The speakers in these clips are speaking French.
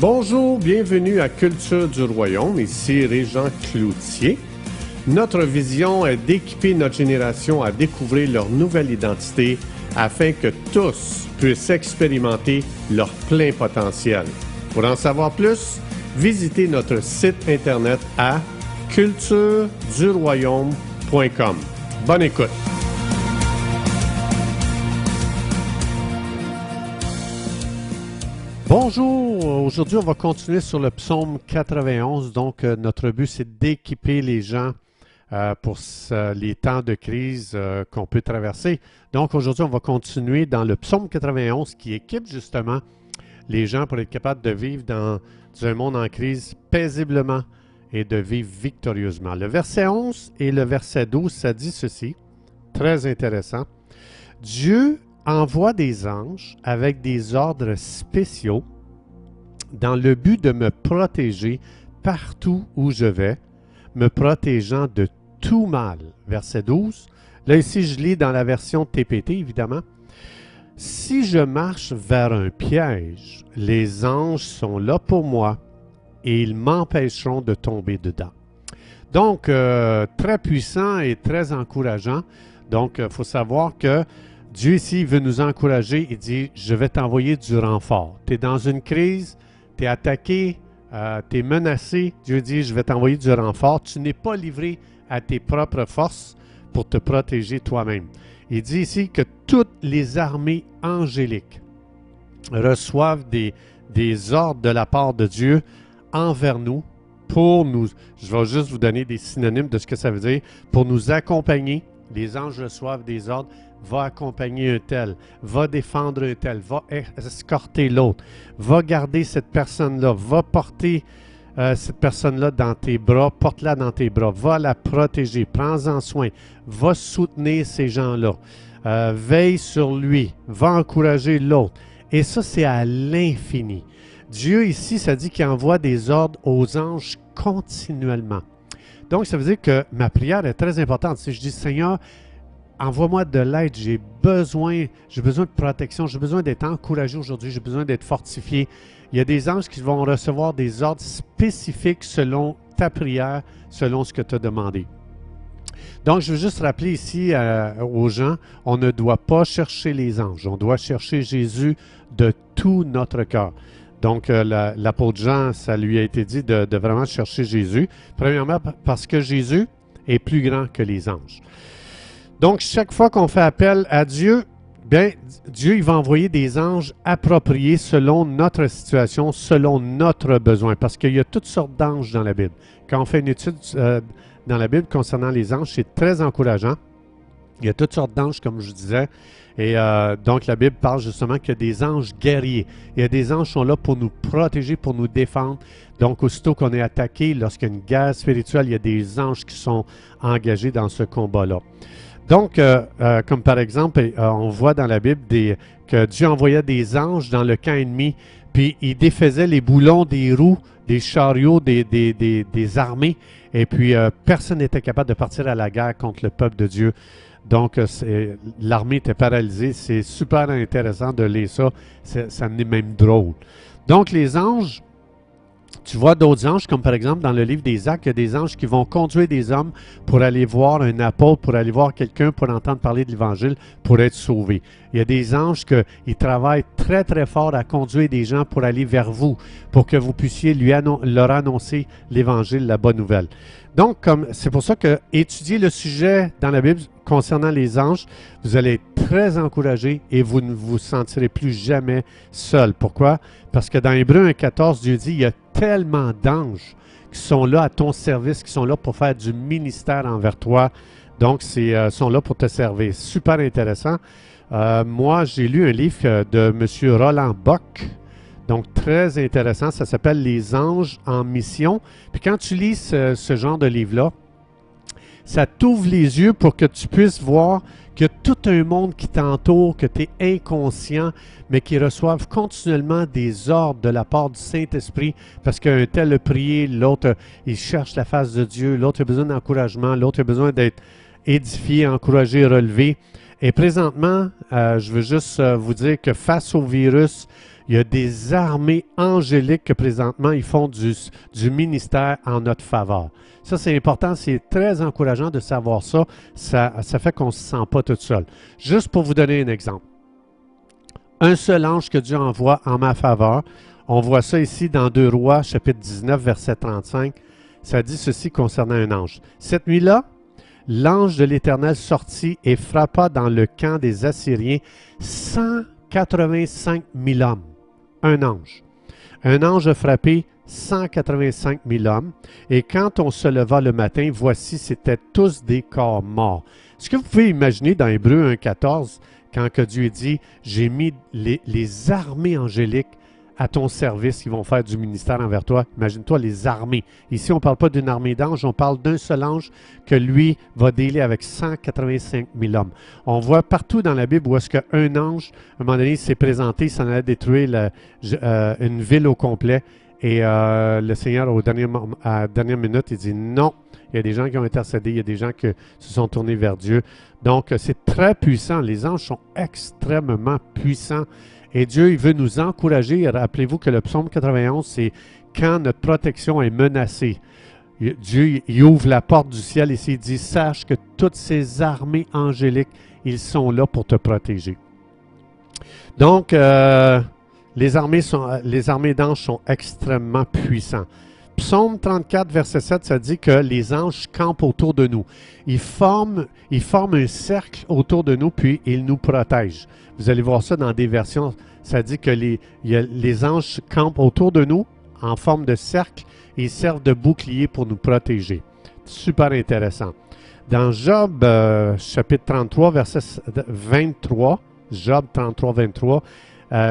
Bonjour, bienvenue à Culture du Royaume, ici Réjean Cloutier. Notre vision est d'équiper notre génération à découvrir leur nouvelle identité afin que tous puissent expérimenter leur plein potentiel. Pour en savoir plus, visitez notre site internet à cultureduroyaume.com. Bonne écoute! Bonjour, aujourd'hui on va continuer sur le psaume 91, donc notre but c'est d'équiper les gens pour les temps de crise qu'on peut traverser. Donc aujourd'hui on va continuer dans le psaume 91 qui équipe justement les gens pour être capables de vivre dans un monde en crise paisiblement et de vivre victorieusement. Le verset 11 et le verset 12, ça dit ceci, très intéressant. Dieu envoie des anges avec des ordres spéciaux dans le but de me protéger partout où je vais, me protégeant de tout mal. Verset 12. Là, ici, je lis dans la version TPT, évidemment. Si je marche vers un piège, les anges sont là pour moi et ils m'empêcheront de tomber dedans. Donc, très puissant et très encourageant. Donc, il faut savoir que Dieu ici veut nous encourager, il dit « Je vais t'envoyer du renfort. » Tu es dans une crise, tu es attaqué, tu es menacé. Dieu dit « Je vais t'envoyer du renfort. » Tu n'es pas livré à tes propres forces pour te protéger toi-même. Il dit ici que toutes les armées angéliques reçoivent des ordres de la part de Dieu envers nous pour nous... Je vais juste vous donner des synonymes de ce que ça veut dire. Pour nous accompagner, les anges reçoivent des ordres. Va accompagner un tel, va défendre un tel, va escorter l'autre, va garder cette personne-là, va porter cette personne-là dans tes bras, porte-la dans tes bras, va la protéger, prends-en soin, va soutenir ces gens-là, veille sur lui, va encourager l'autre. Et ça, c'est à l'infini. Dieu ici, ça dit qu'il envoie des ordres aux anges continuellement. Donc, ça veut dire que ma prière est très importante. Si je dis « Seigneur, envoie-moi de l'aide, j'ai besoin de protection, j'ai besoin d'être encouragé aujourd'hui, j'ai besoin d'être fortifié. » Il y a des anges qui vont recevoir des ordres spécifiques selon ta prière, selon ce que tu as demandé. Donc, je veux juste rappeler ici aux gens, on ne doit pas chercher les anges, on doit chercher Jésus de tout notre cœur. Donc, l'apôtre Jean, ça lui a été dit de vraiment chercher Jésus. Premièrement, parce que Jésus est plus grand que les anges. Donc, chaque fois qu'on fait appel à Dieu, bien, Dieu il va envoyer des anges appropriés selon notre situation, selon notre besoin. Parce qu'il y a toutes sortes d'anges dans la Bible. Quand on fait une étude dans la Bible concernant les anges, c'est très encourageant. Il y a toutes sortes d'anges, comme je disais. Et donc, la Bible parle justement qu'il y a des anges guerriers. Il y a des anges qui sont là pour nous protéger, pour nous défendre. Donc, aussitôt qu'on est attaqué, lorsqu'il y a une guerre spirituelle, il y a des anges qui sont engagés dans ce combat-là. Donc, comme par exemple, on voit dans la Bible que Dieu envoyait des anges dans le camp ennemi, puis il défaisait les boulons des roues, des chariots, des armées, et puis personne n'était capable de partir à la guerre contre le peuple de Dieu. Donc, l'armée était paralysée. C'est super intéressant de lire ça. Ça m'est même drôle. Donc, les anges, tu vois d'autres anges, comme par exemple dans le livre des Actes, il y a des anges qui vont conduire des hommes pour aller voir un apôtre, pour aller voir quelqu'un, pour entendre parler de l'Évangile, pour être sauvé. Il y a des anges qui travaillent très, très fort à conduire des gens pour aller vers vous, pour que vous puissiez leur annoncer l'Évangile, la bonne nouvelle. Donc, c'est pour ça que étudier le sujet dans la Bible concernant les anges, vous allez être très encouragés et vous ne vous sentirez plus jamais seul. Pourquoi? Parce que dans Hébreux 1,14, Dieu dit, il y a tellement d'anges qui sont là à ton service, qui sont là pour faire du ministère envers toi. Donc, ils sont là pour te servir. Super intéressant. Moi, j'ai lu un livre de M. Roland Buck. Donc, très intéressant. Ça s'appelle « Les anges en mission ». Puis quand tu lis ce genre de livre-là, ça t'ouvre les yeux pour que tu puisses voir qu'il y a tout un monde qui t'entoure, que tu es inconscient, mais qui reçoivent continuellement des ordres de la part du Saint-Esprit parce qu'un tel a prié, l'autre, il cherche la face de Dieu, l'autre a besoin d'encouragement, l'autre a besoin d'être édifié, encouragé, relevé. Et présentement, je veux juste vous dire que face au virus, il y a des armées angéliques que présentement, ils font du ministère en notre faveur. Ça, c'est important. C'est très encourageant de savoir ça. Ça fait qu'on ne se sent pas tout seul. Juste pour vous donner un exemple. Un seul ange que Dieu envoie en ma faveur. On voit ça ici dans 2 Rois, chapitre 19, verset 35. Ça dit ceci concernant un ange. « Cette nuit-là, l'ange de l'Éternel sortit et frappa dans le camp des Assyriens 185 000 hommes. » Un ange. Un ange a frappé 185 000 hommes. Et quand on se leva le matin, voici, c'étaient tous des corps morts. Est-ce que vous pouvez imaginer dans Hébreux 1,14, quand que Dieu dit « J'ai mis les armées angéliques à ton service, ils vont faire du ministère envers toi. » Imagine-toi les armées. Ici, on ne parle pas d'une armée d'anges, on parle d'un seul ange que lui va dealer avec 185 000 hommes. On voit partout dans la Bible où est-ce qu'un ange, à un moment donné, s'est présenté, il s'en allait détruire une ville au complet. Et le Seigneur, à la dernière minute, il dit non. Il y a des gens qui ont intercédé, il y a des gens qui se sont tournés vers Dieu. Donc, c'est très puissant. Les anges sont extrêmement puissants. Et Dieu, il veut nous encourager. Rappelez-vous que le psaume 91, c'est quand notre protection est menacée. Dieu, il ouvre la porte du ciel et il dit, sache que toutes ces armées angéliques, ils sont là pour te protéger. Donc, les armées d'anges sont extrêmement puissantes. Psaume 34, verset 7, ça dit que les anges campent autour de nous. Ils forment un cercle autour de nous, puis ils nous protègent. Vous allez voir ça dans des versions. Ça dit que les anges campent autour de nous en forme de cercle et ils servent de bouclier pour nous protéger. Super intéressant. Dans Job, chapitre 33, verset 23, Job 33, 23,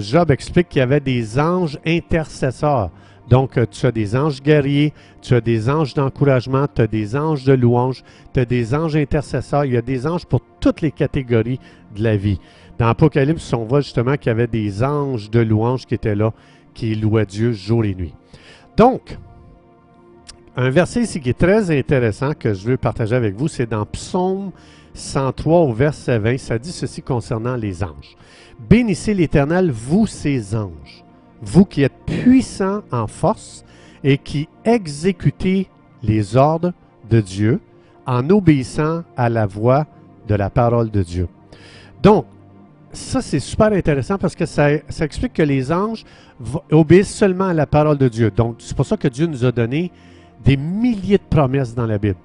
Job explique qu'il y avait des anges intercesseurs. Donc, tu as des anges guerriers, tu as des anges d'encouragement, tu as des anges de louange, tu as des anges intercesseurs. Il y a des anges pour toutes les catégories de la vie. Dans l'Apocalypse, on voit justement qu'il y avait des anges de louange qui étaient là, qui louaient Dieu jour et nuit. Donc, un verset ici qui est très intéressant que je veux partager avec vous, c'est dans Psaume 103 au verset 20. Ça dit ceci concernant les anges. « Bénissez l'Éternel, vous ses anges. » Vous qui êtes puissants en force et qui exécutez les ordres de Dieu en obéissant à la voix de la parole de Dieu. Donc, ça c'est super intéressant parce que ça explique que les anges obéissent seulement à la parole de Dieu. Donc, c'est pour ça que Dieu nous a donné des milliers de promesses dans la Bible.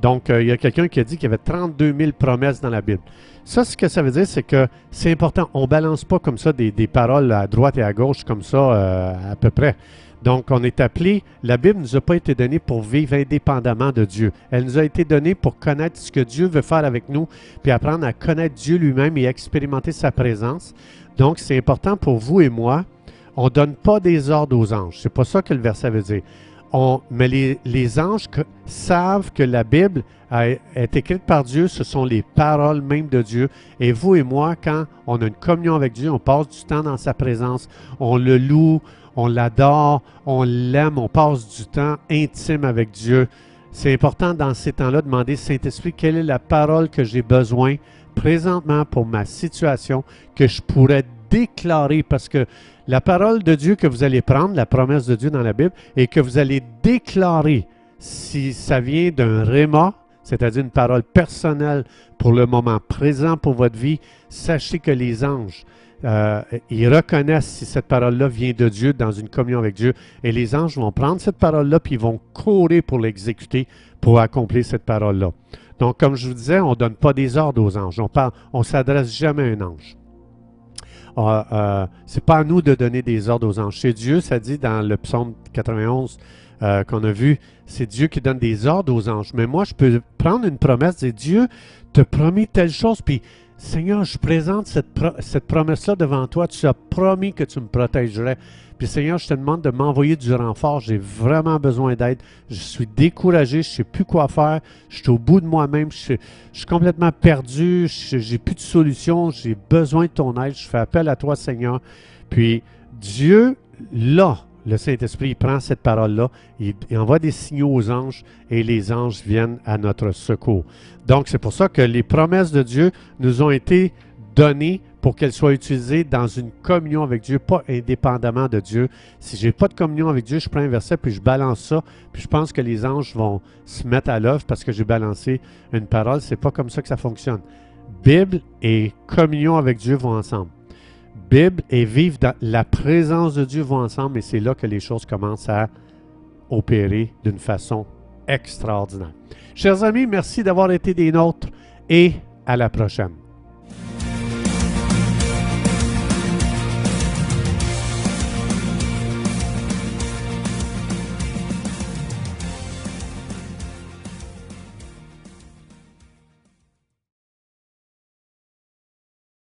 Donc, il y a quelqu'un qui a dit qu'il y avait 32 000 promesses dans la Bible. Ça, ce que ça veut dire, c'est que c'est important. On ne balance pas comme ça des paroles à droite et à gauche, comme ça, à peu près. Donc, on est appelé, la Bible ne nous a pas été donnée pour vivre indépendamment de Dieu. Elle nous a été donnée pour connaître ce que Dieu veut faire avec nous, puis apprendre à connaître Dieu lui-même et expérimenter sa présence. Donc, c'est important pour vous et moi. On ne donne pas des ordres aux anges. C'est pas ça que le verset veut dire. Mais les anges savent que la Bible est écrite par Dieu, ce sont les paroles même de Dieu. Et vous et moi, quand on a une communion avec Dieu, on passe du temps dans sa présence, on le loue, on l'adore, on l'aime, on passe du temps intime avec Dieu. C'est important dans ces temps-là de demander, Saint-Esprit, quelle est la parole que j'ai besoin présentement pour ma situation, que je pourrais déclarer, parce que la parole de Dieu que vous allez prendre, la promesse de Dieu dans la Bible, et que vous allez déclarer, si ça vient d'un réma, c'est-à-dire une parole personnelle pour le moment présent pour votre vie, sachez que les anges, ils reconnaissent si cette parole-là vient de Dieu dans une communion avec Dieu, et les anges vont prendre cette parole-là puis ils vont courir pour l'exécuter, pour accomplir cette parole-là. Donc, comme je vous disais, on ne donne pas des ordres aux anges, on ne s'adresse jamais à un ange. C'est pas à nous de donner des ordres aux anges. C'est Dieu, ça dit dans le psaume 91 qu'on a vu, c'est Dieu qui donne des ordres aux anges. Mais moi, je peux prendre une promesse, dire Dieu te promet telle chose, puis Seigneur, je présente cette promesse-là devant toi, tu as promis que tu me protégerais. Puis Seigneur, je te demande de m'envoyer du renfort, j'ai vraiment besoin d'aide, je suis découragé, je ne sais plus quoi faire, je suis au bout de moi-même, je suis complètement perdu, je n'ai plus de solution, j'ai besoin de ton aide, je fais appel à toi Seigneur. Puis Dieu, là, le Saint-Esprit prend cette parole-là, il envoie des signaux aux anges et les anges viennent à notre secours. Donc, c'est pour ça que les promesses de Dieu nous ont été données pour qu'elles soient utilisées dans une communion avec Dieu, pas indépendamment de Dieu. Si je n'ai pas de communion avec Dieu, je prends un verset, puis je balance ça, puis je pense que les anges vont se mettre à l'œuvre parce que j'ai balancé une parole. Ce n'est pas comme ça que ça fonctionne. Bible et communion avec Dieu vont ensemble. Bible et vivre dans la présence de Dieu vont ensemble et c'est là que les choses commencent à opérer d'une façon extraordinaire. Chers amis, merci d'avoir été des nôtres et à la prochaine.